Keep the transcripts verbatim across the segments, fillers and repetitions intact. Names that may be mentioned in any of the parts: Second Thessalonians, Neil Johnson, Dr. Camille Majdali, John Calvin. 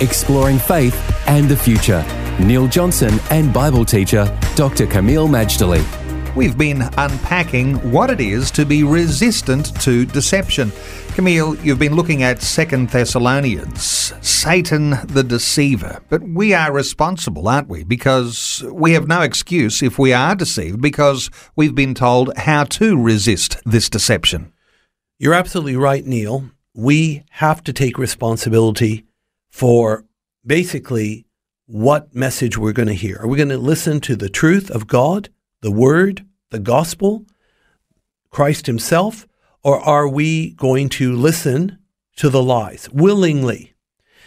Exploring faith and the future. Neil Johnson and Bible teacher Doctor Camille Majdali. We've been unpacking what it is to be resistant to deception. Camille, you've been looking at Second Thessalonians, Satan the deceiver. But we are responsible, aren't we? Because we have no excuse if we are deceived, because we've been told how to resist this deception. You're absolutely right, Neil. We have to take responsibility for basically what message we're going to hear. Are we going to listen to the truth of God, the Word, the Gospel, Christ Himself, or are we going to listen to the lies willingly?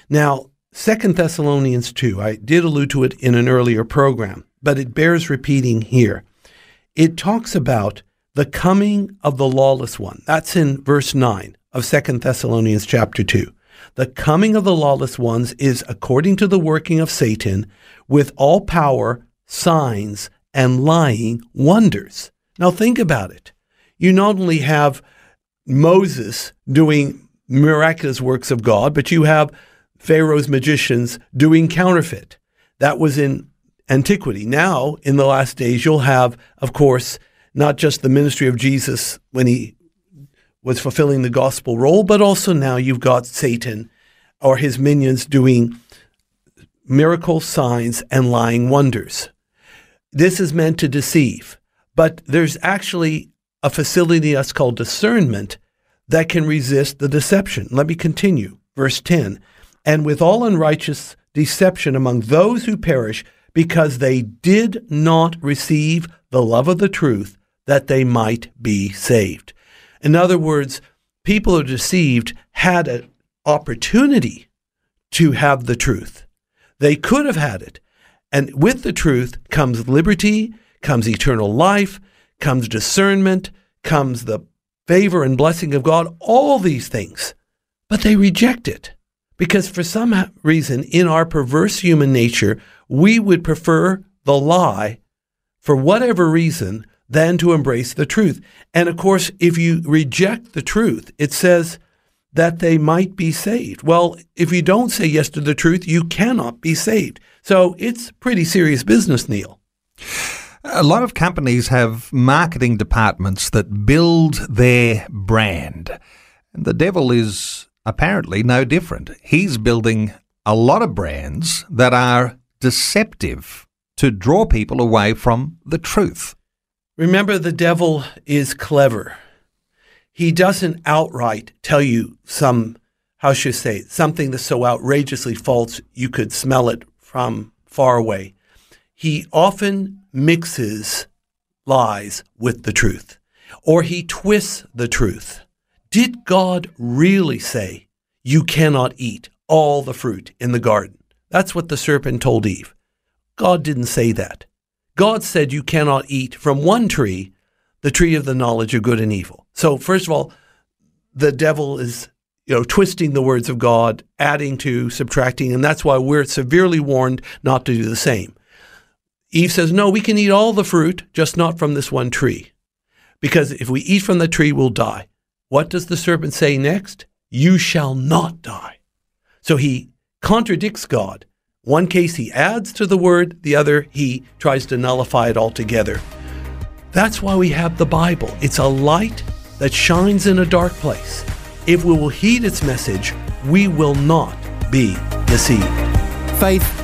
Now, Second Thessalonians two, I did allude to it in an earlier program, but it bears repeating here. It talks about the coming of the lawless one. That's in verse nine of Second Thessalonians chapter two. The coming of the lawless ones is according to the working of Satan, with all power, signs, and lying wonders. Now think about it. You not only have Moses doing miraculous works of God, but you have Pharaoh's magicians doing counterfeit. That was in antiquity. Now, in the last days, you'll have, of course, not just the ministry of Jesus when he was fulfilling the gospel role, but also now you've got Satan or his minions doing miracle signs and lying wonders. This is meant to deceive, but there's actually a facility that's called discernment that can resist the deception. Let me continue. Verse ten, and with all unrighteous deception among those who perish, because they did not receive the love of the truth, that they might be saved. In other words, people who are deceived had an opportunity to have the truth. They could have had it. And with the truth comes liberty, comes eternal life, comes discernment, comes the favor and blessing of God, all these things. But they reject it because for some reason in our perverse human nature, we would prefer the lie for whatever reason than to embrace the truth. And of course, if you reject the truth, it says that they might be saved. Well, if you don't say yes to the truth, you cannot be saved. So it's pretty serious business, Neil. A lot of companies have marketing departments that build their brand. And the devil is apparently no different. He's building a lot of brands that are deceptive to draw people away from the truth. Remember, the devil is clever. He doesn't outright tell you some, how should I say, something that's so outrageously false you could smell it from far away. He often mixes lies with the truth, or he twists the truth. Did God really say you cannot eat all the fruit in the garden? That's what the serpent told Eve. God didn't say that. God said you cannot eat from one tree, the tree of the knowledge of good and evil. So first of all, the devil is, you know, twisting the words of God, adding to, subtracting, and that's why we're severely warned not to do the same. Eve says, no, we can eat all the fruit, just not from this one tree, because if we eat from the tree, we'll die. What does the serpent say next? You shall not die. So he contradicts God. One case he adds to the word, the other he tries to nullify it altogether. That's why we have the Bible. It's a light that shines in a dark place. If we will heed its message, we will not be deceived. Faith